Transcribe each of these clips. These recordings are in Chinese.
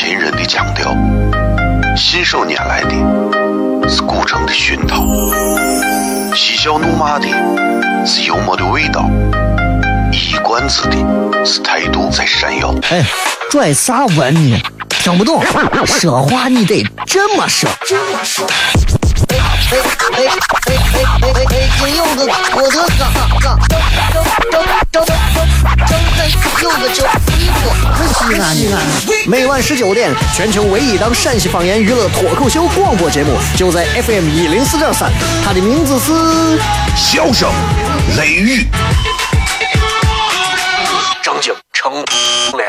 前人的强调，信手拈来的是古城的熏陶，嬉笑怒骂的是幽默的味道，一冠子的是态度在闪耀。哎，拽啥文你听不懂，说话你得这么说。每晚19点，全球唯一档陕西方言娱乐脱口秀广播节目，就在 FM104.3，它的名字是笑声雷雨张景成脸。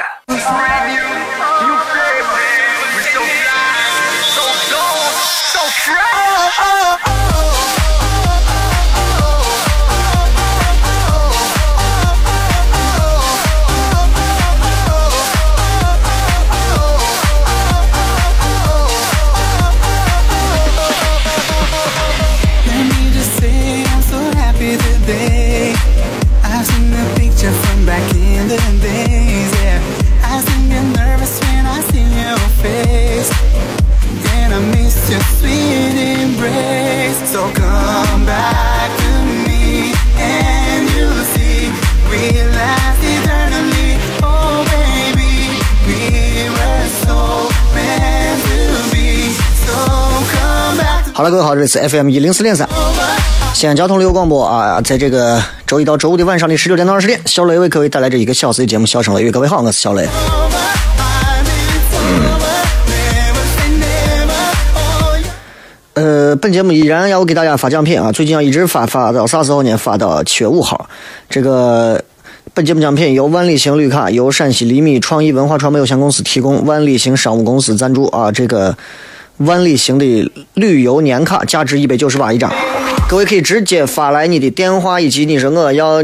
好了，各位好，这次 FM104.3 西安交通旅游广播啊，在这个周一到周五的晚上的19点到20点，小雷为各位带来这一个小时的节目笑声雷雨。各位好，我是小雷。本节目依然要给大家发奖品啊，最近要一直发到啥时候呢？发到7月5号。这个本节目奖品由万里行绿卡由陕西厘米创意文化传媒有限公司提供，万里行商务公司赞助啊，这个。万里行的旅游年卡价值190瓦一张，各位可以直接发来你的电话以及你说我要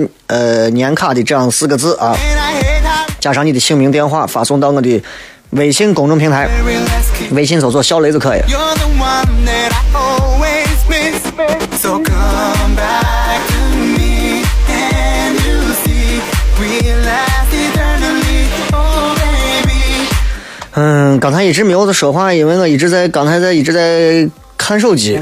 年卡的这样4个字啊，加上你的姓名电话，发送到我的微信公众平台，微信搜索小雷就可以。刚才一直没有说话，因为我一直在刚才一直在看手机。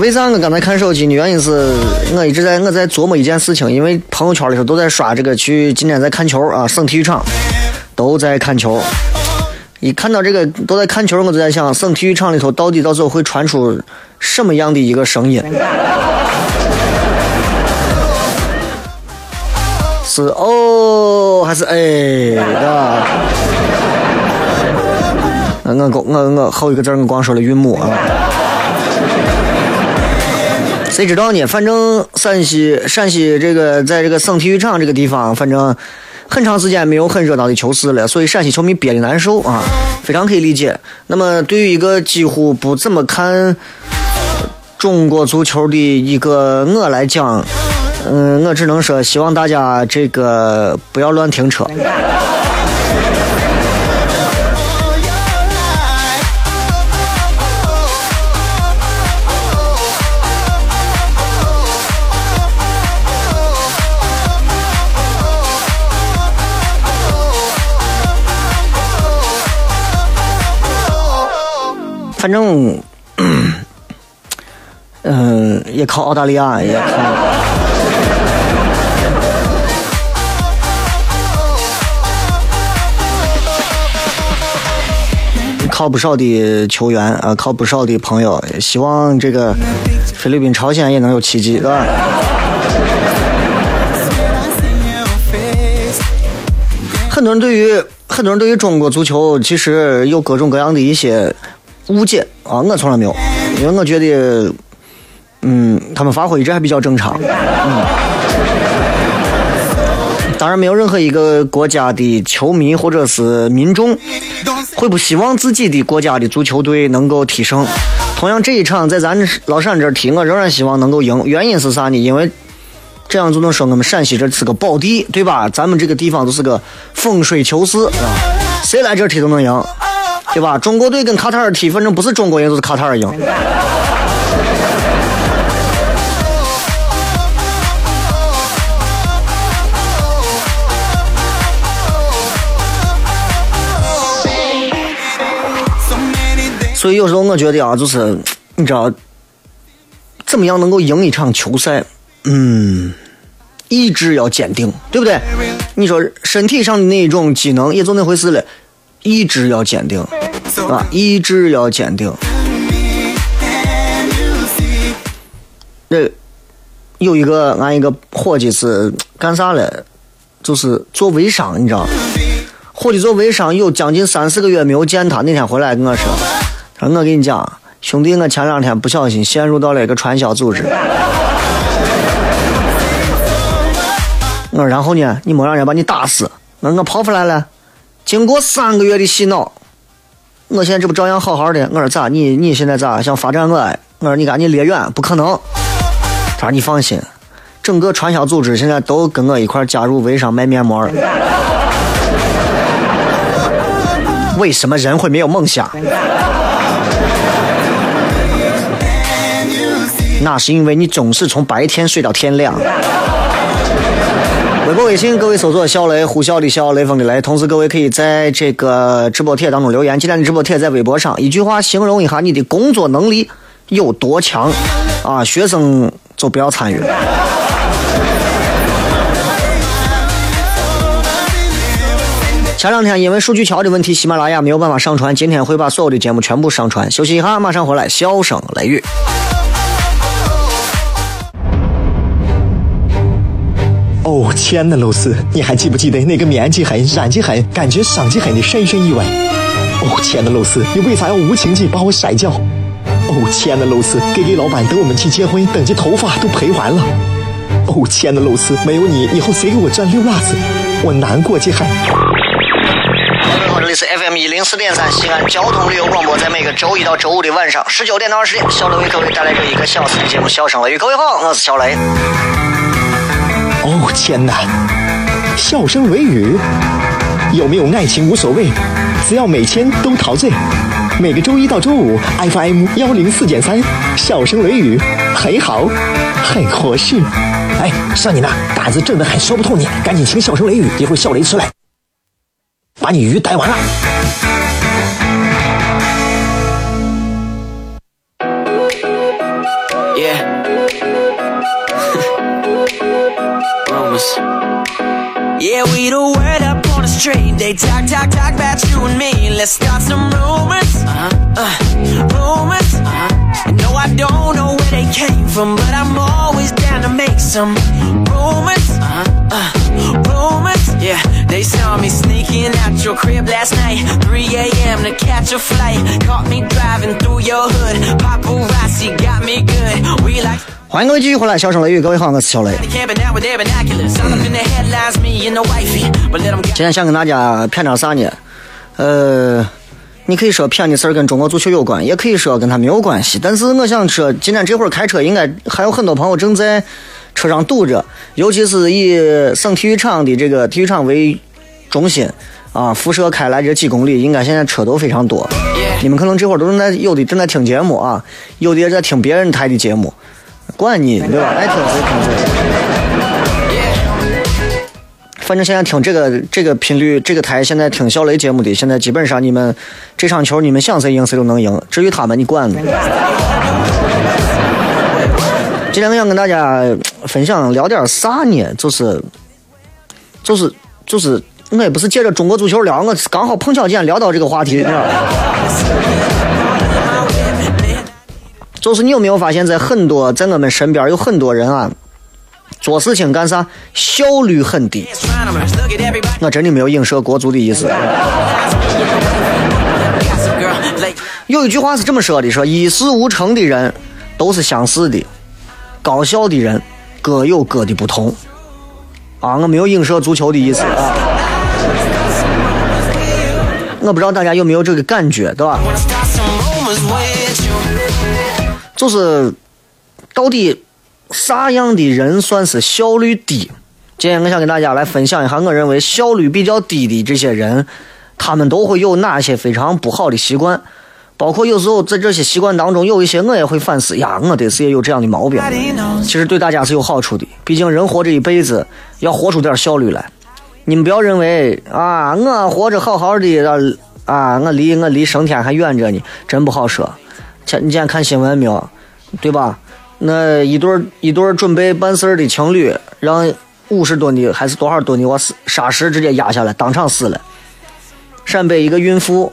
为啥我刚才看手机？原因是我一直在琢磨一件事情，因为朋友圈里头都在刷这个去今天在看球啊，省体育场都在看球。一看到这个都在看球，我就在想，省体育场里头到底到时候会传出什么样的一个声音？是哦还是哎的？我后一个字我光说了韵母啊。谁知道呢？反正陕西这个在这个省体育场这个地方，反正很长时间没有很热闹的球事了，所以陕西球迷憋得难受啊，非常可以理解。那么对于一个几乎不怎么看中国足球的一个我来讲。我只能说希望大家这个不要乱停车。反正，也靠澳大利亚，也靠。靠不少的球员啊，靠不少的朋友，希望这个菲律宾、朝鲜也能有奇迹，对吧？很多人对于中国足球其实有各种各样的一些误解啊，我从来没有，因为我觉得，他们发挥一直还比较正常。当然，没有任何一个国家的球迷或者是民众会不希望自己的国家的足球队能够提升。同样，这一场在咱老陕这儿踢，我仍然希望能够赢。原因是啥呢？因为这样就能说我们陕西这是个宝地，对吧？咱们这个地方都是个风水球市啊，谁来这儿踢都能赢，对吧？中国队跟卡塔尔踢，反正不是中国赢就是卡塔尔赢。所以有时候我觉得啊，就是你知道怎么样能够赢一场球赛，意志要坚定，对不对？你说身体上的那种技能也就那回事了，意志要坚定啊，意志要坚定。这有一个俺一个伙计是干啥了？就是做微商，你知道？伙计做微商有将近3-4个月没有见他，那天回来跟我说：“他说我跟你讲，兄弟，我前两天不小心陷入到了一个传销组织。”我说：“然后呢？你没让人把你打死？”我说：“我跑出来了。经过3个月的洗脑，我现在这不照样好好的。”我说：“咋？你现在咋想发展我？”我说：“你赶紧离远，不可能。”他说：“你放心，整个传销组织现在都跟我一块加入微商卖面膜了。”为什么人会没有梦想？那是因为你总是从白天睡到天亮。微博微信各位搜索小雷，呼啸的啸，雷锋的雷。同时各位可以在这个直播帖当中留言，今天的直播帖在微博上，一句话形容一下你的工作能力有多强啊！学生就不要参与了。前两天因为数据桥的问题，喜马拉雅没有办法上传，今天会把所有的节目全部上传。休息一下，马上回来，笑声雷雨。哦，亲爱的露丝，你还记不记得那个棉积狠、染积狠、感觉赏积狠的深深意外？哦，亲爱的露丝，你为啥要无情地把我甩掉？哦，亲爱的露丝，给老板等我们去结婚，等这头发都赔完了。哦，亲爱的露丝，没有你以后谁给我赚六辣子？我难过极狠。这里是 FM104.3 西安交通旅游广播，在每个周一到周五的晚上19点到20点，小雷为各位带来这一个小时的节目，笑声雷雨。各位好，我是小雷。哦，天哪！笑声雷雨，有没有爱情无所谓，只要每天都陶醉。每个周一到周五 ，FM104.3， 笑声雷雨，很好，很合适。哎，像你那胆子正的很，说不痛你，赶紧请笑声雷雨，一会儿笑雷出来，把你鱼逮完了。Yeah, we the word up on the street. They talk, talk, talk about you and me. Let's start some rumors, rumors. No, I don't know where they came from, but I'm always down to make some rumors, rumors. Yeah, they saw me sneaking out your crib last night, 3 a.m. to catch a flight. Caught me driving through your hood. Paparazzi got me good. We like.欢迎各位继续回来，笑声雷雨。各位好，我是小雷。今天想跟大家骗点啥呢？你可以说骗的事儿跟中国足球有关，也可以说跟他没有关系。但是我想说，今天这会儿开车，应该还有很多朋友正在车上堵着，尤其是以省体育场的这个体育场为中心啊，辐射开来这几公里，应该现在车都非常多。你们可能这会儿都有的正在听节目啊，有的在听别人台的节目。管你对吧？爱听谁听谁。反正现在听这个频率这个台，现在听小雷节目的，现在基本上你们这场球你们想谁赢谁都能赢，至于他们你管了。今天我想跟大家分享聊点啥呢？就是，我也不是借着中国足球聊，我刚好碰巧间聊到这个话题。就是你有没有发现，在我们身边有很多人啊，做事情干啥效率很低。我真的没有映射国足的意思。有一句话是这么说的：说一事无成的人都是相似的，高效的人各有各的不同。啊，我没有映射足球的意思啊。我不知道大家有没有这个感觉，对吧？就是到底啥样的人算是效率低？今天我想跟大家来分享一下，我认为效率比较低的这些人，他们都会有哪些非常不好的习惯，包括有时候在这些习惯当中，有一些我也会反思呀，我得是也有这样的毛病。其实对大家是有好处的，毕竟人活这一辈子要活出点效率来。你们不要认为啊，我活着好好的，啊，我离升天还远着呢，真不好说。你今天看新闻没有？对吧？那一对准备办事的情侣，让50吨的还是多少吨的砂石直接压下来，当场死了。陕北一个孕妇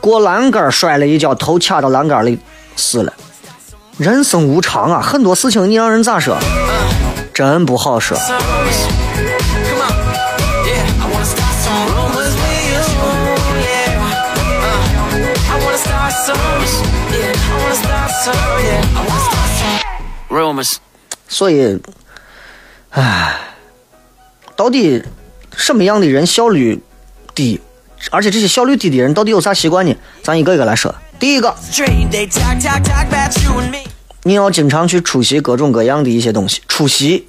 过栏杆摔了一跤，头卡到栏杆里死了。人生无常啊，很多事情你让人咋说，真不好说。所以，唉，到底什么样的人效率低？而且这些效率低的人到底有啥习惯呢？咱一个一个来说。第一个，你要经常去出席各种各样的一些东西，出席。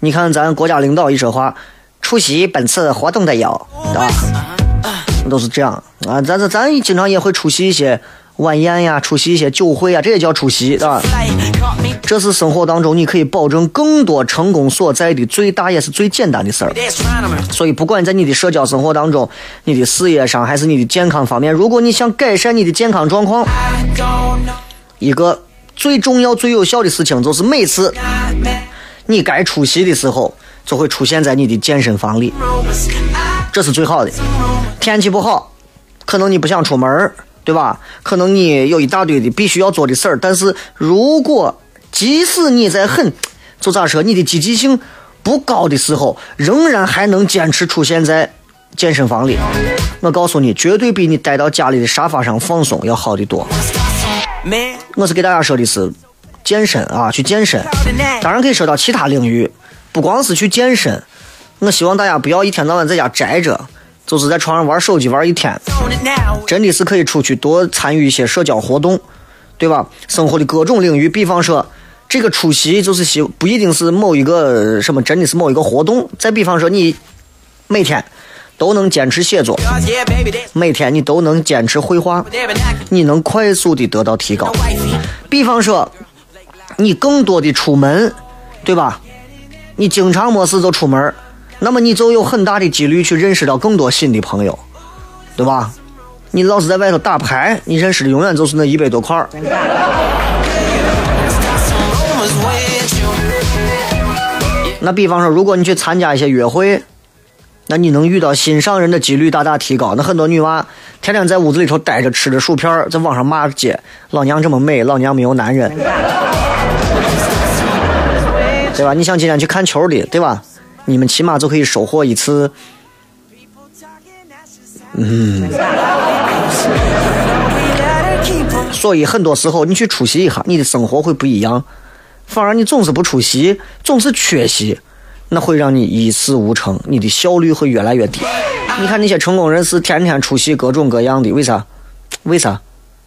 你看咱国家领导一说话，出席本次活动的有啊，都是这样啊。咱经常也会出席一些晚宴呀，出席一些酒会呀，这也叫出席啊。这是生活当中你可以保证更多成功所在的最大也是最简单的事儿。所以不管在你的社交生活当中，你的事业上还是你的健康方面，如果你想改善你的健康状况，一个最重要最有效的事情就是每次你该出席的时候就会出现在你的健身房里，这是最好的。天气不好，可能你不想出门，对吧？可能你有一大堆的必须要做的事儿，但是如果即使你在很就咋说你的积极性不高的时候，仍然还能坚持出现在健身房里，我告诉你，绝对比你待到家里的沙发上放松要好得多。我是给大家说的是健身啊，去健身，当然可以说到其他领域，不光是去健身。我希望大家不要一天到晚在家宅着，就是在床上玩手机玩一天，真的是可以出去多参与一些社交活动，对吧？生活的各种领域，比方说这个出席就是不一定是某一个什么，真的是某一个活动。再比方说你每天都能坚持写作，每天你都能坚持绘画，你能快速的得到提高。比方说你更多的出门，对吧？你经常没事就出门，那么你就有很大的几率去认识到更多新的朋友，对吧？你老是在外头打牌，你认识的永远就是那100多块。那比方说如果你去参加一些约会，那你能遇到心上人的几率大大提高。那很多女娃天天在屋子里头待着吃着薯片，在网上骂街，老娘这么美，老娘没有男人，对吧？你像今天去看球的，对吧？你们起码就可以收获一次，所以很多时候你去出席一下，你的生活会不一样。反而你总是不出席，总是缺席，那会让你一事无成，你的效率会越来越低。你看那些成功人士天天出席各种各样的，为啥？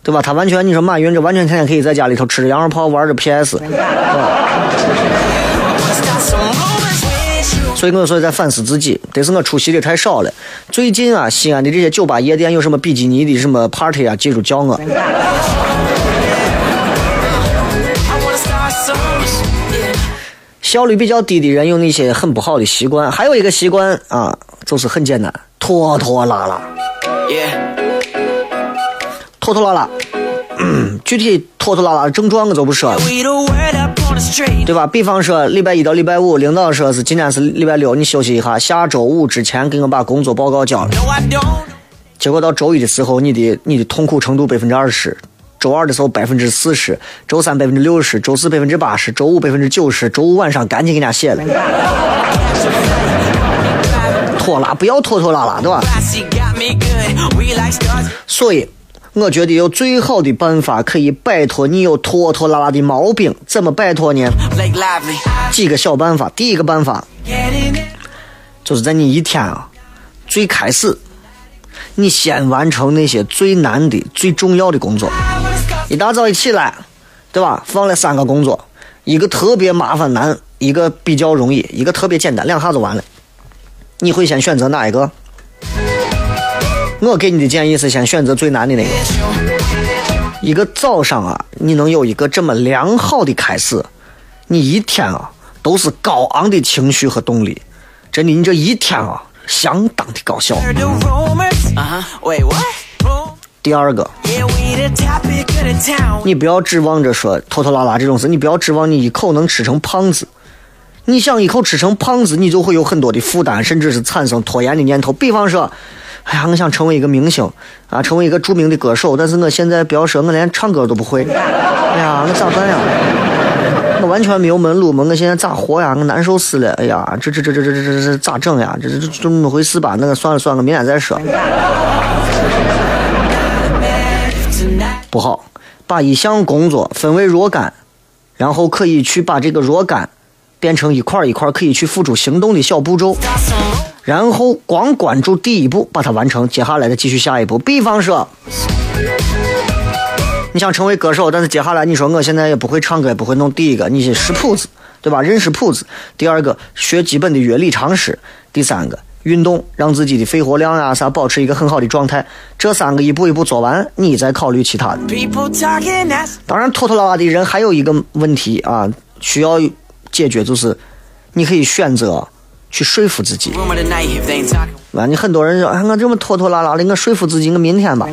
对吧？他完全，你说马云这完全天天可以在家里头吃着羊肉泡，玩着 PS， 对吧？所以我说在反思自己，但是我出席的太少了。最近啊，西安的这些酒吧夜店有什么比基尼的什么 party 啊，记住教我。效率比较低的人有那些很不好的习惯，还有一个习惯啊，就是很简单，拖拖拉拉。具体拖拖拉拉的症状我就不说了，对吧？比方说礼拜一到礼拜五，领导说是今天是礼拜六，你休息一下，下周五之前给我把工作报告交了。结果到周一的时候，你的痛苦程度20%，周二的时候40%，周三60%，周四80%，周五90%，周五晚上赶紧给人家卸了。拖拉，不要拖拖拉拉，对吧？所以我觉得有最好的办法可以摆脱你有拖拖拉拉的毛病。怎么摆脱呢？几个小办法。第一个办法就是在你一天啊最开始，你先完成那些最难的最重要的工作。一大早一起来，对吧？放了3个工作，一个特别麻烦难，一个比较容易，一个特别简单，两下就完了。你会先选择哪一个？我给你的建议是先选择最难的那个。一个早上啊，你能有一个这么良好的开始，你一天啊都是高昂的情绪和动力，真的，你这一天啊相当的高效。Wait, what? 第二个，你不要指望着说拖拖拉拉这种事，你不要指望你一口能吃成胖子，你想一口吃成胖子，你就会有很多的负担，甚至是产生拖延的念头。比方说，哎呀，我想成为一个明星啊，成为一个著名的歌手，但是我现在不要说，我连唱歌都不会，哎呀，我咋办呀？我完全没有门路嘛，我现在咋活呀？我难受死了，哎呀，这咋整呀？这这么回事吧？那个算了算了，明天再说。不好，把一项工作分为若干，然后可以去把这个若干变成一块一块可以去付诸行动的小步骤，然后光关注第一步把它完成，接下来的继续下一步。比方说你想成为歌手，但是接下来你说我现在也不会唱歌也不会弄，第一个你识谱子，对吧？认识谱子。第二个学基本的乐理常识。第三个运动，让自己的肺活量啊啥保持一个很好的状态。这三个一步一步走完，你再考虑其他的。当然拖拖拉拉的人还有一个问题啊需要解决，就是你可以选择去说服自己。啊，你很多人说哎我这么拖拖拉拉的，我说服自己我明天吧。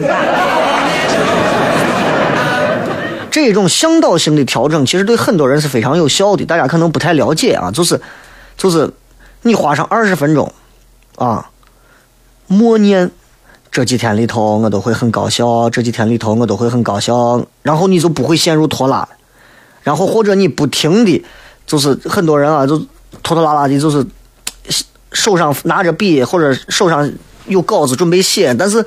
这种相道性的调整其实对很多人是非常有效的，大家可能不太了解啊，就是你花上20分钟。啊，默念这几天里头我都会很搞笑，这几天里头我都会很搞笑，然后你就不会陷入拖拉了。然后或者你不停的，就是很多人啊就拖拖拉拉的，就是手上拿着笔或者手上有稿子准备写，但是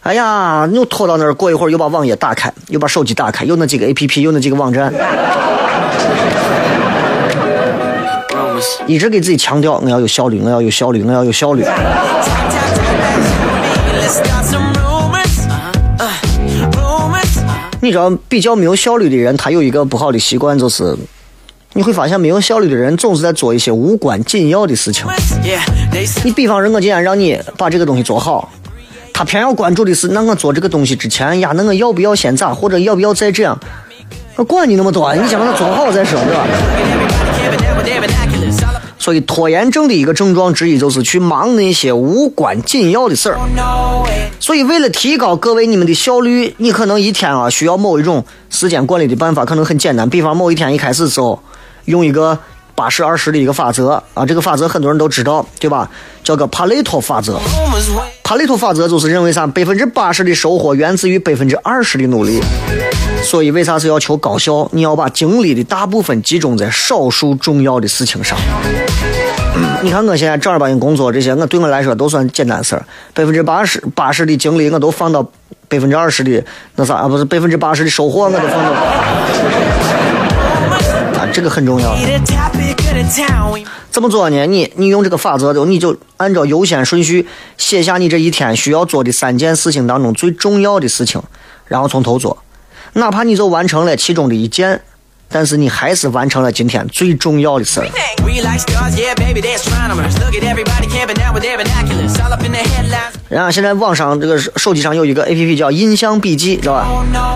哎呀又拖到那儿，过一会儿又把网页打开，又把手机打开，又那几个 APP 又那几个网站，一直给自己强调我要有效率，我要有效率，我要有效率。你知道比较没有效率的人他有一个不好的习惯，就是你会发现没有效率的人总是在做一些无关紧要的事情。你比方说我今天让你把这个东西做好，他偏要关注的是那我做这个东西之前呀，那我要不要先咋，或者要不要再这样，我管你那么多，你想让他做好再说，对吧？所以拖延症的一个症状之一就是去忙那些无关紧要的事儿。所以为了提高各位你们的效率，你可能一天啊需要某一种时间管理的办法，可能很简单。比方某一天一开始的时候用一个80-20的一个法则啊，这个法则很多人都知道，对吧？叫个帕雷托法则。帕雷托法则就是认为啥，80%的收获源自于20%的努力。所以为啥是要求高效？你要把精力的大部分集中在少数重要的事情上。你看我现在正儿八经工作这些，我对我来说都算简单事儿。80%的精力我都放到20%的那啥啊，不是80%的收获我都放到啊，这个很重要。怎么做呢？你用这个法则的，你就按照优先顺序写下你这一天需要做的3件事情当中最重要的事情，然后从头做。哪怕你就完成了其中的一件，但是你还是完成了今天最重要的事儿。然后现在网上这个手机上有一个 APP 叫音箱笔记，知道吧？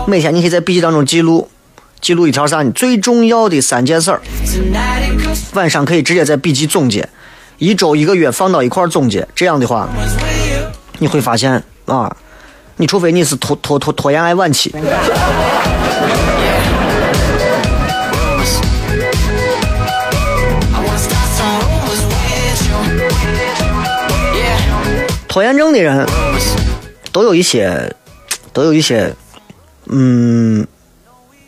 每天你可以在笔记当中记录一条啥你最重要的3件事儿，晚上可以直接在笔记总结，一周一个月放到一块总结。这样的话你会发现啊，你除非你是拖延癌晚期。拖延症的人都有一些不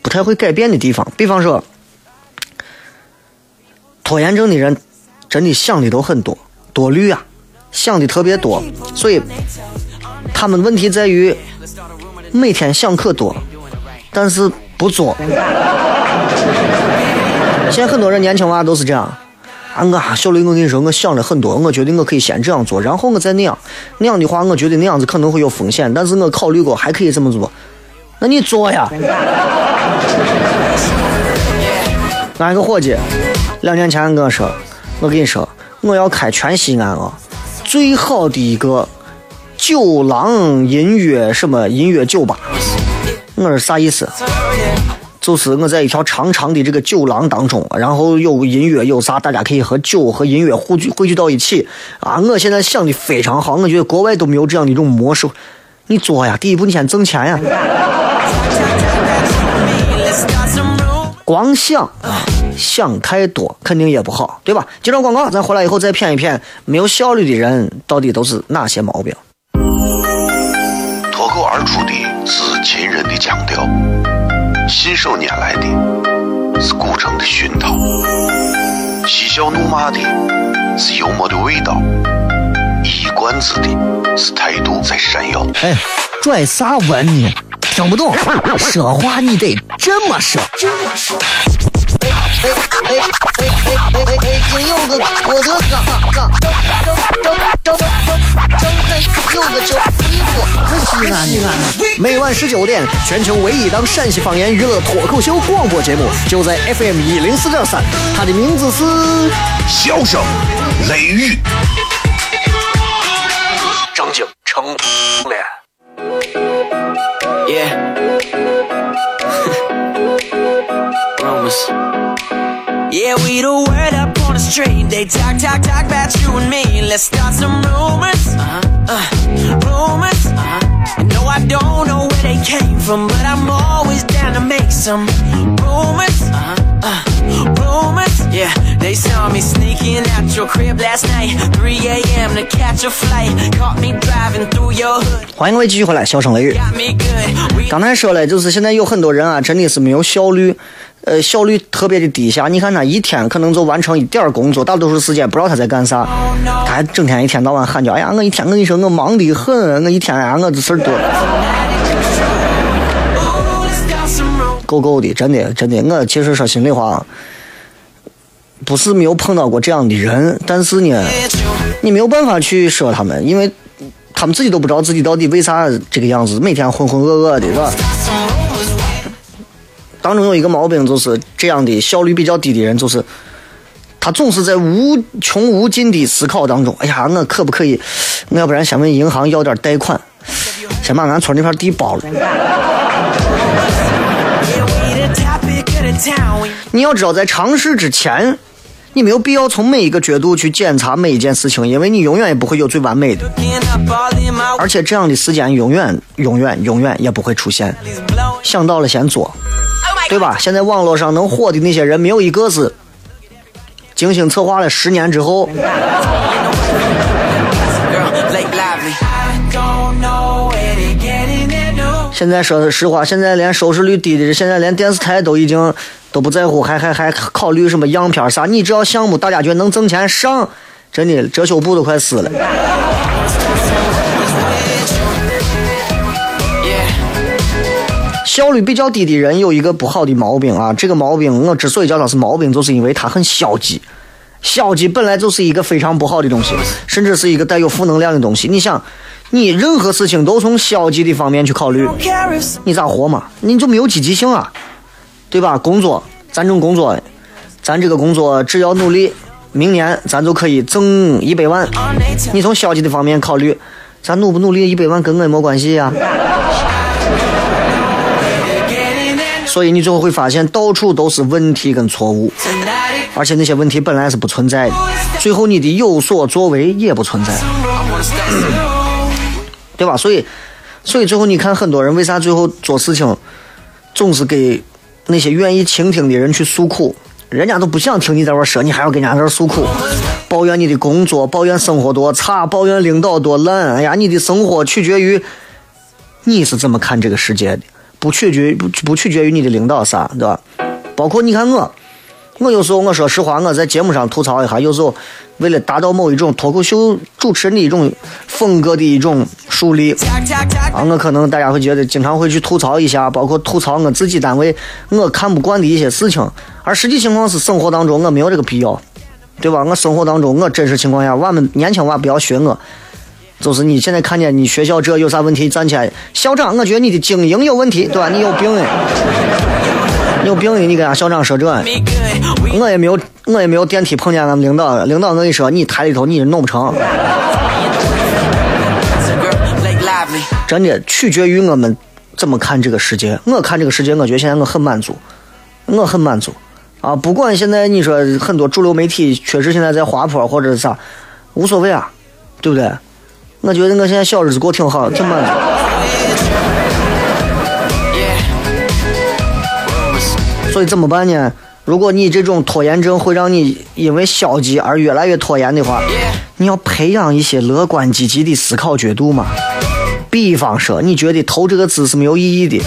太会改变的地方。比方说拖延症的人真的想的都很多，多虑啊，想的特别多，所以他们问题在于每天想可多，但是不做。现在很多人年轻娃都是这样啊，小雷，我跟你说，我想了很多，我觉得我可以先这样做，然后我再那样的话，我觉得那样子可能会有风险，但是我考虑过还可以这么做。那你做呀！俺一个伙计2年前跟我说，我跟你说，我要开全西安啊最好的一个酒廊音乐什么音乐酒吧。我是啥意思？就是我在一条长长的这个酒廊当中，然后有音乐有啥，大家可以和酒和音乐汇聚到一起啊！我现在想的非常好，我觉得国外都没有这样的一种模式。你做呀，第一步你先挣钱呀，光想啊，想太多肯定也不好，对吧？接着广告，咱回来以后再骗一骗没有效率的人到底都是哪些毛病。脱口而出的是秦人的腔调，信手拈来的是古城的熏陶，嬉笑怒骂的是幽默的味道，一冠子的是态度在闪耀。哎，拽啥文你听不懂，说话你得这么说。每晚19点，全球唯一档陕西方言娱乐脱口秀广播节目，就在 FM104.3，它的名字是笑声雷雨张景成脸耶。Yeah, we the word up on the street. They talk, talk, talk about you and me. Let's start some rumors, rumors. And no, I don't know where they came from, but I'm always down to make some rumors, rumors. Yeah, they saw me sneaking out your crib last night, 3 a.m. to catch a flight. Caught me driving through your hood. 欢迎各位继续回来，笑声雷雨。刚才说了，就是现在有很多人啊，真的是没有效率。效率特别的低下，你看他一天可能就完成一点工作，大多数时间不知道他在干啥，他还整天一天到晚喊着，哎呀，我一天跟你说我忙得很，我一天啊我这事儿多够够的，真的真的，我其实说心里话，不是没有碰到过这样的人，但是呢，你没有办法去说他们，因为他们自己都不知道自己到底为啥这个样子，每天浑浑噩噩的，是吧？当中有一个毛病，就是这样的效率比较低的人，就是他总是在无穷无尽的思考当中，哎呀，我可不可以，我要不然想问银行要点贷款，想把俺村那片地包了。你要知道，在尝试之前，你没有必要从每一个角度去检查每一件事情，因为你永远也不会有最完美的，而且这样的时间永远也不会出现。想到了先做，对吧？现在网络上能火的那些人，没有一个是精心策划了10年之后。现在说实话，现在连收视率低的，现在连电视台都不在乎，还考虑什么样片啥？你只要项目大家觉得能挣钱上，真的遮羞布都快死了。效率比较低的人有一个不好的毛病啊，这个毛病我之所以叫他是毛病，就是因为他很消极。消极本来就是一个非常不好的东西，甚至是一个带有负能量的东西。你想，你任何事情都从消极的方面去考虑，你咋活嘛？你就没有积极性啊，对吧？工作，咱这个工作只要努力，明年咱就可以挣100万。你从消极的方面考虑，咱努不努力100万跟我也没关系啊。所以你最后会发现到处都是问题跟错误，而且那些问题本来是不存在的，最后你的有所作为也不存在，对吧？所以最后你看很多人为啥最后做事情总是给那些愿意倾听的人去诉苦，人家都不想听你在这说，你还要给人家在这诉苦，抱怨你的工作，抱怨生活多差，抱怨领导多烂，哎呀，你的生活取决于你是怎么看这个世界的。不取决于你的领导啥，对吧？包括你看我有时候我说实话，我在节目上吐槽一下，有时候为了达到某一种脱口秀主持人的一种风格的一种树立啊，我可能大家会觉得经常会去吐槽一下，包括吐槽我自己单位我看不惯的一些事情，而实际情况是生活当中我没有这个必要，对吧？我生活当中我真实情况下，万年轻娃不要学我。就是你现在看见你学校这有啥问题，站起来，校长，我觉得你的经营有问题，对吧？你有病哎，你有病哎，你给俺校长说这，我也没有电梯碰见俺们领导，我跟你说，你台里头你弄不成。真的取决于我们怎么看这个世界。我看这个世界，我觉得现在我很满足。我很满足啊。不管现在你说很多主流媒体确实现在在滑坡或者啥，无所谓啊，对不对？我觉得我现在小日子过挺好，挺满足。所以怎么办呢？如果你这种拖延症会让你因为消极而越来越拖延的话，你要培养一些乐观积极的思考角度嘛。比方说你觉得投这个资是没有意义的，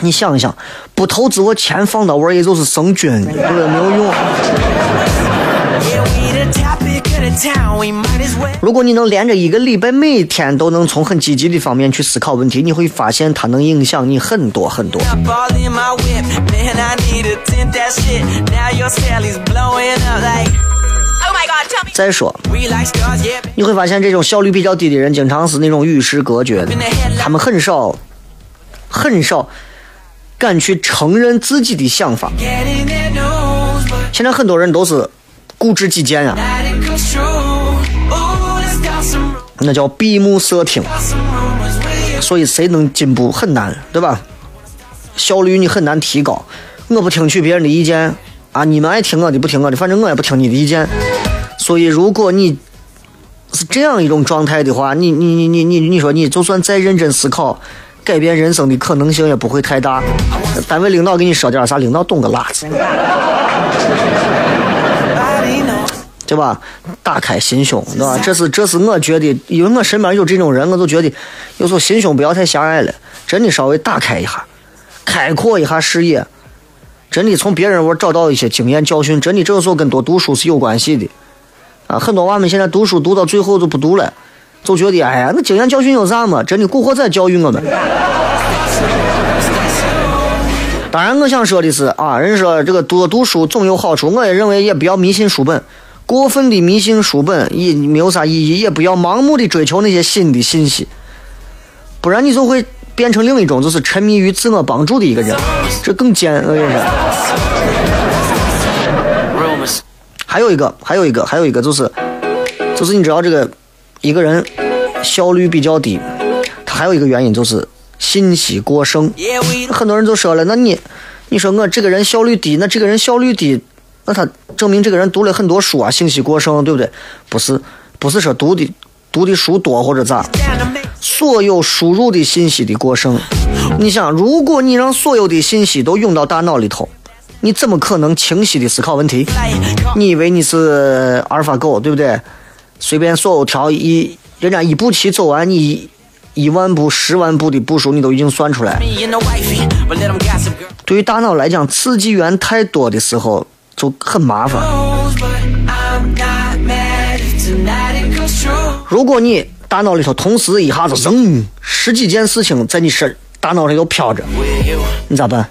你想一想，不投资我钱放到我也就是生菌，对不对？没有用。如果你能连着一个礼拜每天都能从很积极的方面去思考问题，你会发现它能影响你很多很多。再说你会发现这种效率比较低的人经常是那种与世隔绝的，他们很少敢去承认自己的想法。现在很多人都是固执己见啊，那叫闭目塞听，所以谁能进步很难，对吧？效率你很难提高。我不听取别人的意见啊，你们爱听我的不听我的，反正我也不听你的意见。所以如果你是这样一种状态的话，你说你就算再认真思考，改变人生的可能性也不会太大。单位领导给你说点啥，领导懂个辣子。对吧？大开心胸，对吧？这是我觉得，因为我身边有这种人，我就觉得有时候心胸不要太狭隘了，真的稍微打开一下，开阔一下视野，真的从别人我找到一些经验教训。真的这时候跟多读书是有关系的啊！很多娃们现在读书读到最后就不读了，就觉得哎呀，那经验教训有啥嘛？真的古惑仔教育我们。当然，我想说的是啊，人说这个多读书总有好处，我也认为也不要迷信书本。过分的迷信书本也没有啥意义，也不要盲目的追求那些新的信息，不然你就会变成另一种就是沉迷于自我帮助的一个人，这更尖恶劣。还有一个就是你知道这个一个人效率比较低，他还有一个原因就是信息过剩。很多人都说了，那你说我这个人效率低，那这个人效率低，那他证明这个人读了很多书啊，信息过剩，对不对？不是说读的书多或者咋，所有输入的信息的过剩。你想，如果你让所有的信息都涌到大脑里头，你怎么可能清晰的思考问题？你以为你是阿尔法狗，对不对？随便所有条人家一步棋走完，你1万步、10万步的步数你都已经算出来。对于大脑来讲，刺激源太多的时候就很麻烦。如果你大脑里头同时一下子扔十几件事情在你身大脑里头飘着，你咋办？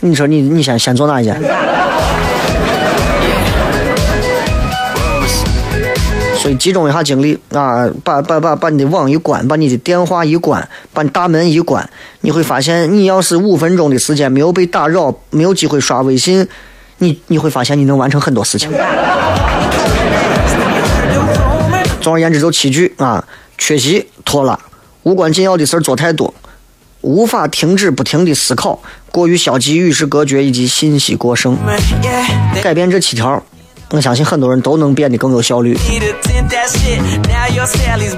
你说你想先做哪一件？所以集中一下精力啊，把你的网一关，把你的电话一关，把你大门一关，你会发现，你要是5分钟的时间没有被打扰，没有机会刷微信。你会发现你能完成很多事情。总而言之，就起居啊，缺席拖拉，无关紧要的事做太多，无法停止不停的思考，过于消极，与世隔绝，以及信息过剩。改变这7条，我相信很多人都能变得更有效率。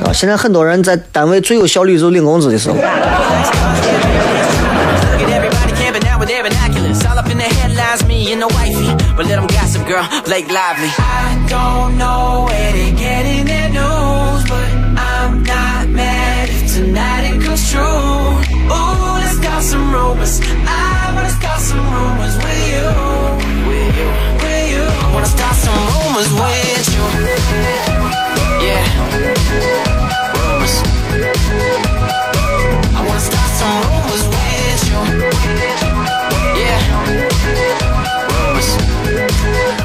啊，现在很多人在单位最有效率就是领工资的时候。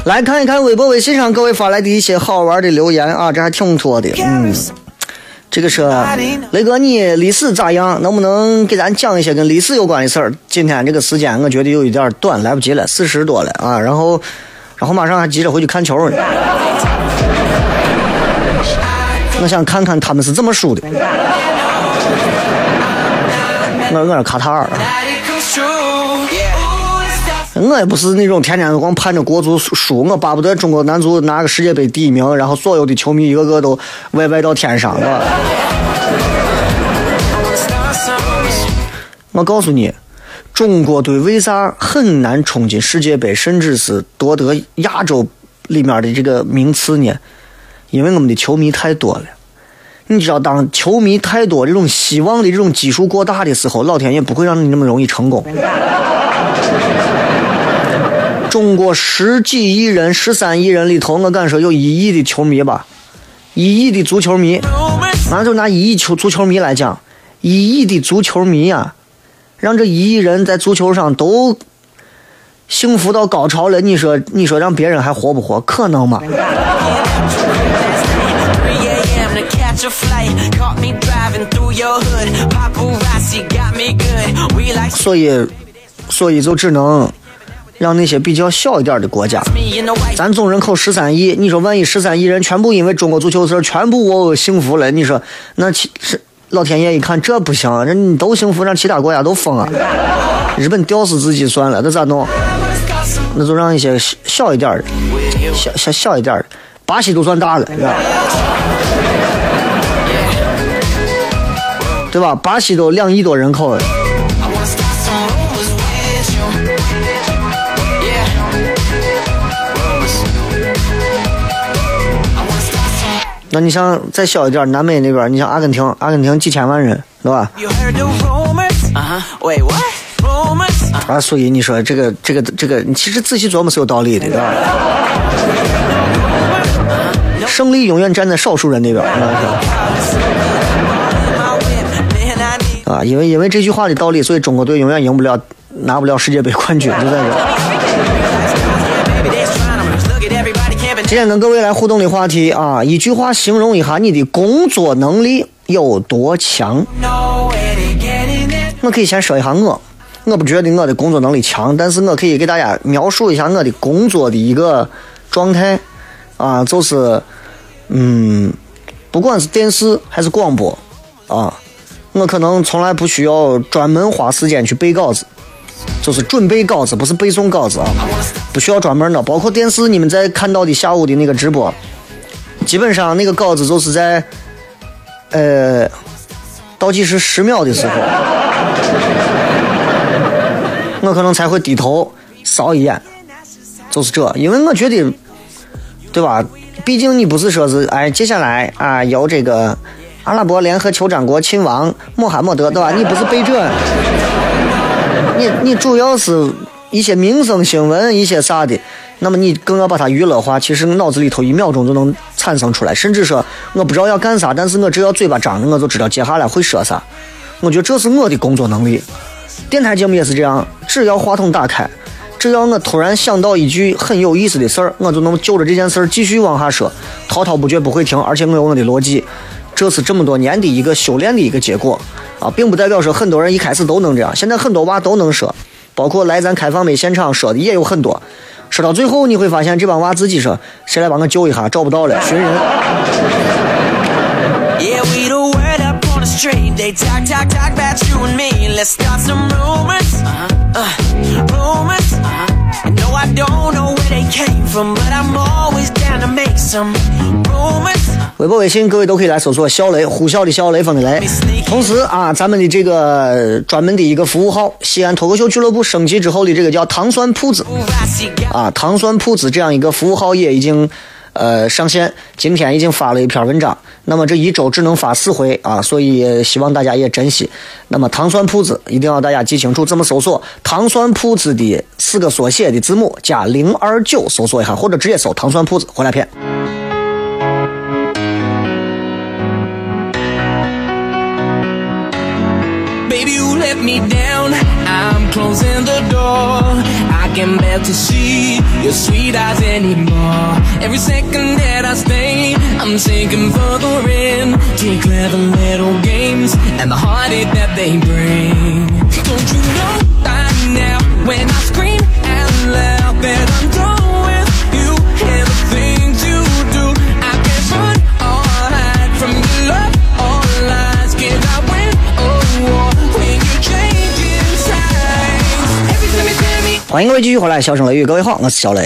来看一看微博微信上各位发来的一些好玩的留言啊，这还挺多的。这个是雷哥，你历史咋样？能不能给咱讲一些跟历史有关的事儿？今天这个时间我觉得有一点短，来不及了，40多了啊，然后马上还急着回去看球呢。我想看看他们是这么输的。我是卡塔尔。我也不是那种天天光盼着国足输，我巴不得中国男足拿个世界杯第一名，然后所有的球迷一个个都歪到天上了。我告诉你，中国队为啥很难冲进世界杯，甚至是夺得亚洲里面的这个名次呢？因为我们的球迷太多了。你知道，当球迷太多，这种希望的这种基数过大的时候，老天爷不会让你那么容易成功。中国10几亿人、13亿人里头，我敢说有1亿的球迷吧，1亿的足球迷，咱就拿1亿足球迷来讲，1亿的足球迷啊，让这1亿人在足球上都幸福到高潮了，你说让别人还活不活？可能吗？所以就只能让那些比较小一点的国家，咱总人口13亿，你说万一13亿人全部因为中国足球事全部我幸福了，你说那老天爷一看这不行，这你都幸福让其他国家都疯啊，日本吊死自己算了，那咋弄？那就让一些小一点的，小一点的，巴西都算大了，对吧？巴西都2亿多人口了。那你像再小一点，南美那边，你像阿根廷几千万人，对吧？啊，所以你说这个，你其实仔细琢磨是有道理的，对吧？胜利永远站在少数人那边。啊，因为这句话的道理，所以中国队永远赢不了，拿不了世界杯冠军，就在这。今天跟各位来互动的话题啊，一句话形容一下你的工作能力有多强。我可以先说一下我不觉得我的工作能力强，但是我可以给大家描述一下我的工作的一个状态啊，就是不管是电视还是广播啊。我可能从来不需要专门花时间去背稿子，就是准备稿子，不是背诵稿子啊，不需要专门的。包括电视你们在看到的下午的那个直播，基本上那个稿子就是在倒计时10秒的时候，我可能才会低头扫一眼，就是这。因为我觉得，对吧？毕竟你不是说是哎，接下来啊有这个。阿拉伯联合酋长国亲王穆罕默德，对吧？你不是背这，你主要是一些民生新闻，一些啥的，那么你更要把它娱乐化。其实脑子里头1秒钟就能产生出来，甚至说我不知道要干啥，但是我只要嘴巴张着，我就知道接下来会说啥。我觉得这是我的工作能力。电台节目也是这样，只要话筒打开，只要我突然想到一句很有意思的事儿，我就能就着这件事儿继续往下说，滔不绝不会停，而且我有我的逻辑。这是这么多年的一个修炼的一个结果啊，并不代表说很多人一开始都能这样。现在很多娃都能说，包括来咱开放麦现场说的也有很多。说到最后你会发现，这帮娃自己说谁来帮我揪一下，找不到了，寻人。微博微信各位都可以来搜索肖雷，呼啸的肖，雷锋的雷。同时啊，咱们的这个专门的一个服务号，西安脱口秀俱乐部升级之后的这个叫糖酸铺子啊，糖酸铺子这样一个服务号也已经上线，今天已经发了一篇文章，那么这一周只能发4回啊，所以希望大家也珍惜。那么糖酸铺子一定要大家记清楚，这么搜索糖酸铺子的4个所写的字母加029搜索一下，或者直接搜糖酸铺子回来片。Baby, you let me down, I'm closing the door. I can't bear to see your sweet eyes anymore. Every second that I stay, I'm sinking further in. To clever little games and the heartache that they bring. Don't you know by now when I scream out loud that I'm done with you and the things you do? I can't run or hide from your love or lies. Can I win a war? When you change inside, every time you tell me 欢迎各位继续回来，小声雷雨，各位好，我是小雷。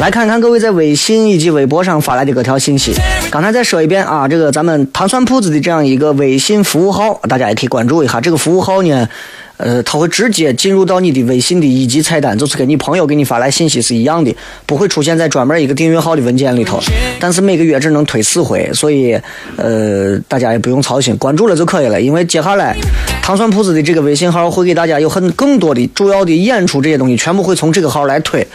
来看看各位在微信以及微博上发来的各条信息。刚才再说一遍啊，这个咱们糖蒜铺子的这样一个微信服务号，大家也可以关注一下。这个服务号呢，它会直接进入到你的微信的一级菜单，就是跟你朋友给你发来信息是一样的，不会出现在专门一个订阅号的文件里头。但是每个月只能推4回，所以大家也不用操心，关注了就可以了。因为接下来糖蒜铺子的这个微信号会给大家有更多的主要的演出，这些东西全部会从这个号来推，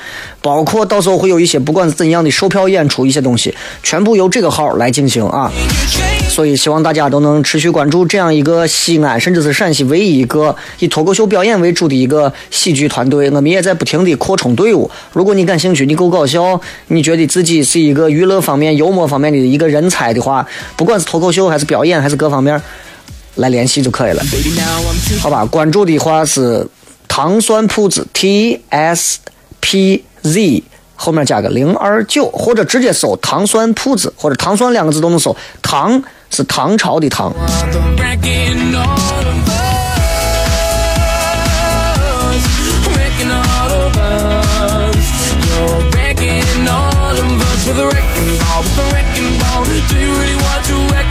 包括到时候会有一些不管怎样的售票演出，一些东西全部由这个号来进行啊。所以希望大家都能持续关注这样一个西安甚至是陕西唯一一个以脱口秀表演为主的一个戏剧团队，我们也在不停地扩充队伍。如果你感兴趣，你够搞笑，你觉得自己是一个娱乐方面幽默方面的一个人才的话，不管是脱口秀还是表演还是各方面，来联系就可以了，好吧？关注的话是糖酸铺子 TSPZ， 后面加个029，或者直接搜糖酸铺子或者糖酸两个字都能搜。糖是唐朝的唐。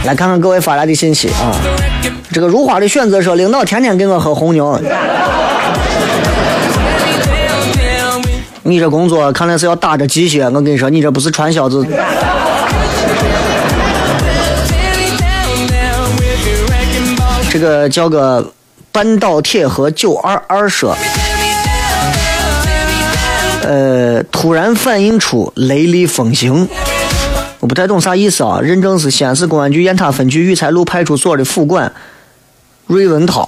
来看看各位发来的信息啊！这个如花的选择说，领导天天跟我喝红牛，你这工作看来是要打着鸡血。我跟你说，你这不是传销子。这个叫个半岛铁盒922说，突然反映出雷厉风行。我不太懂啥意思啊！认证是西安市公安局雁塔分局育才路派出所的副管瑞文涛。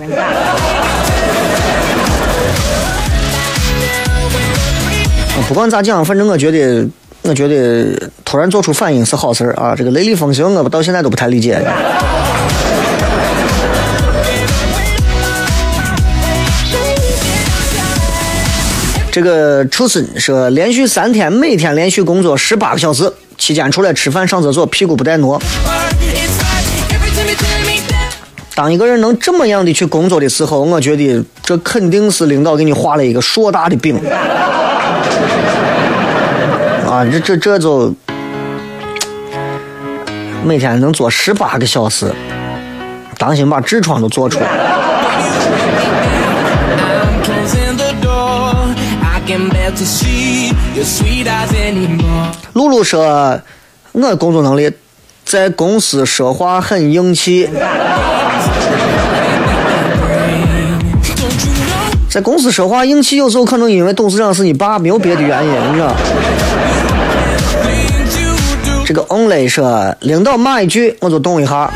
不管咋讲，反正我觉得突然做出反应是好事啊！这个雷厉风行，我到现在都不太理解。这个出身说，连续3天，每天连续工作18个小时。期间出来吃饭上厕所，屁股不带挪。当一个人能这么样的去工作的时候，我觉得这肯定是领导给你画了一个硕大的饼啊！这就每天能做18个小时，当心把痔疮都做出来。露露说，我工作能力，在公司说话很硬气。在公司说话硬气，有时候可能因为董事长是你爸，没有别的原因，你知道。这个 only 说，领导骂一句我就动一下，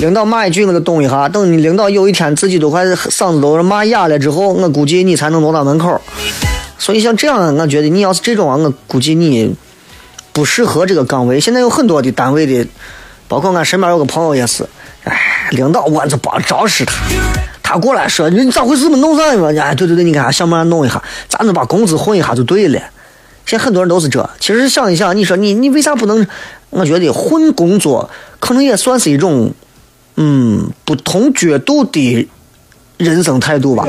领导骂一句我就动一下，等你领导有一天自己都快嗓子都骂哑了之后，我估计你才能挪到门口。所以像这样，我觉得你要是这种啊，我估计你不适合这个岗位。现在有很多的单位的，包括我身边有个朋友也是，哎，领导我就帮找死他，他过来说你咋回事嘛，弄啥嘛？哎，对对对，你看想不想弄一下，咱就把工资混一下就对了。现在很多人都是这，其实想一想，你说你为啥不能？我觉得混工作可能也算是一种不同角度的人生态度吧。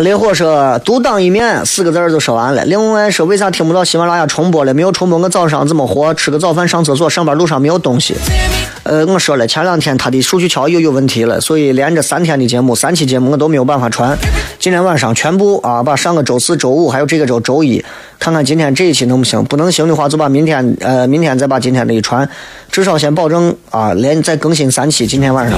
雷火说，独当一面4个字就说完了。另外说，为啥听不到喜马拉雅重播了？没有重播，我早上怎么活？吃个早饭，上厕所，上班路上没有东西。我说了，前2天他的数据桥又有问题了，所以连着3天的节目，3期节目我都没有办法传。今天晚上全部啊，把上个周4、周5还有这个周一，看看今天这一期能不行。不能行的话，就把明天再把今天的一传，至少先保证啊，连再更新3期。今天晚上。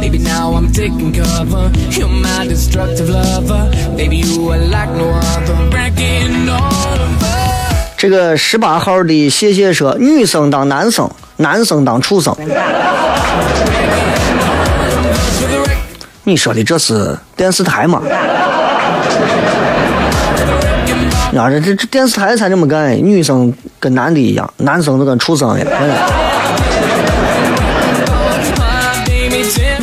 Baby, now I'm taking cover. You're my destructive lover. Baby, you are like no other. Breaking all of us. 这个18号的谢谢说，女生当男生，男生当畜生。你说的这是电视台吗？啊，这电视台才这么干，女生跟男的一样，男生都跟畜生一样。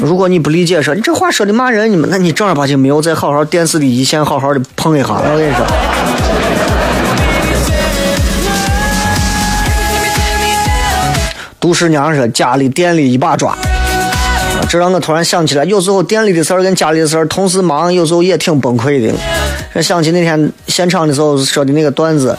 如果你不理解说你这话说的骂人，你们那你正儿八经没有再好好电视里一线好好的碰一下，我跟你说。杜十娘说家里店里一把抓，这让我突然想起来，有时候店里的事儿跟家里的事儿同时忙，有时候也挺崩溃的。这想起那天现场的时候说的那个段子。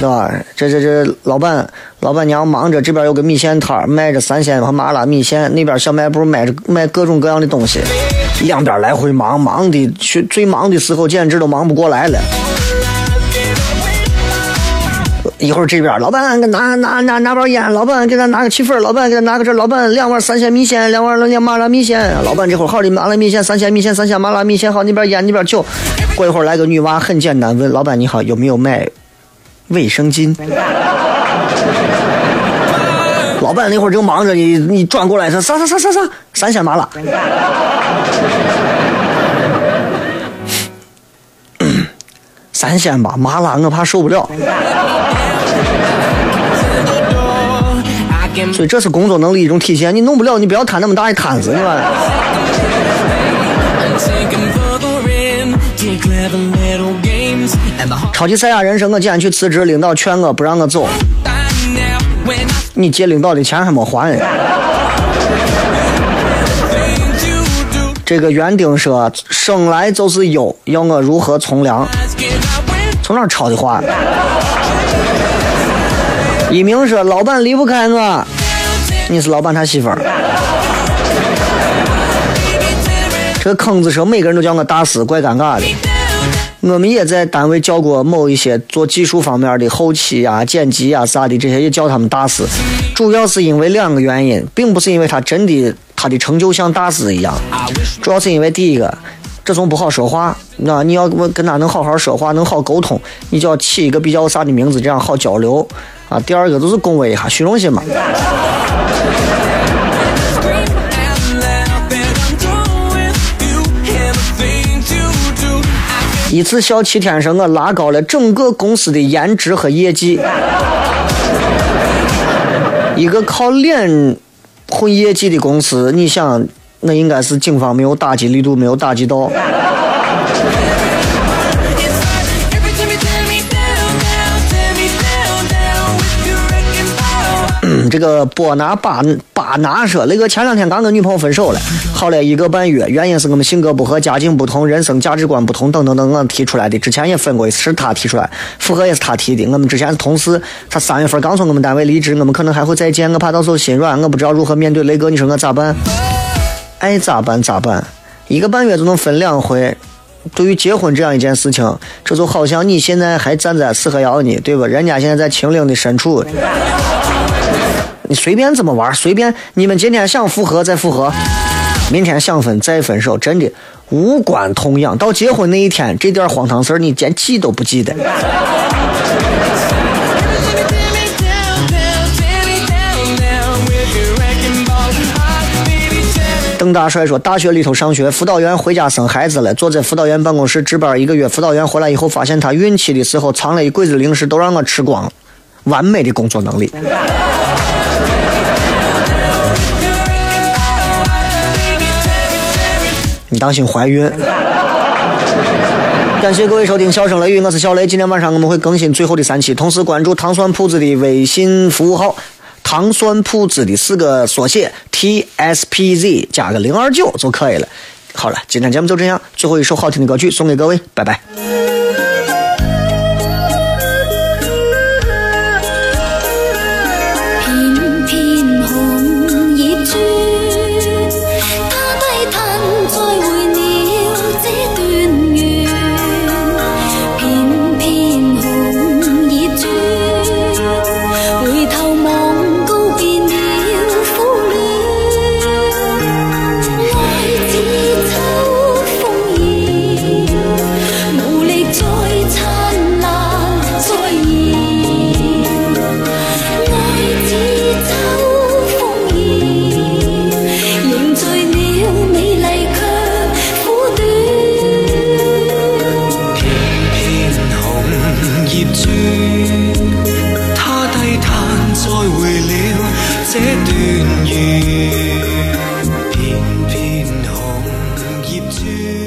对吧？这老板娘忙着，这边有个米线摊卖着三鲜和麻辣米线，那边小卖部卖各种各样的东西，两边来回忙的，最忙的时候简直都忙不过来了。一会儿这边老板给拿包烟，老板给他拿个汽水，老板给他拿个这，老板两碗三鲜米线，两碗麻辣米线，老板这会儿好的麻辣米线，三鲜米线，三鲜麻辣米线，好那边烟那边酒。过一会儿来个女娃很简单问老板你好，有没有卖卫生巾？老伴那会儿就忙着你转过来说啥三鲜麻辣。三鲜吧，麻辣我怕受不了。所以这是工作能力一种体现，你弄不了你不要摊那么大一摊子，对吧？超级赛亚人生，我今天去辞职，领导劝我不让我走，你借领导的钱还没还。这个园丁说生来就是有，要我如何从良？从哪抄的话？一鸣说老伴离不开我，你是老伴他媳妇儿。这个坑子说每个人都叫我大师，怪尴尬的。我们也在单位教过某一些做技术方面的后期啊、剪辑啊啥的，这些也教他们大师，主要是因为两个原因，并不是因为他的成就像大师一样，主要是因为第一个，这种不好说话，那你要跟他能好好说话，能好沟通，你就要起一个比较啥的名字，这样好交流啊。第二个都是恭维一下虚荣心嘛。一次笑七天神我拉高了整个公司的颜值和业绩，一个靠脸混业绩的公司，你想那应该是警方没有打击力度，没有打击到。这个波拿把拿说，那个前两天刚跟女朋友分手了，好了一个半月，原因是我们性格不合，家境不同，人生价值观不同等等等等提出来的。之前也分过，是他提出来，复合也是他提的。我们之前是同事，他3月份刚从我们单位离职，我们可能还会再见，我怕到时候心软，我不知道如何面对。雷哥，你说我咋办？爱咋办？一个半月就能分2回。对于结婚这样一件事情，这就好像你现在还站在四合窑里，对吧？人家现在在秦岭的深处。你随便怎么玩，随便你们今天想复合再复合，明天想分再分手，真的无关痛痒。到结婚那一天，这点荒唐事儿你连记都不记得。邓大帅说大学里头上学，辅导员回家生孩子了，坐在辅导员办公室值班1个月，辅导员回来以后发现他孕期的时候藏了一柜子零食，都让我吃光了。完美的工作能力。你当心怀孕。感谢各位收听笑声雷雨，我是小雷，今天晚上我们会更新最后的3期，同时关注糖酸铺子的微信服务号，糖酸铺子的4个缩写 TSPZ 加个029就可以了。好了，今天节目就这样，最后一首好听的歌曲送给各位，拜拜。你。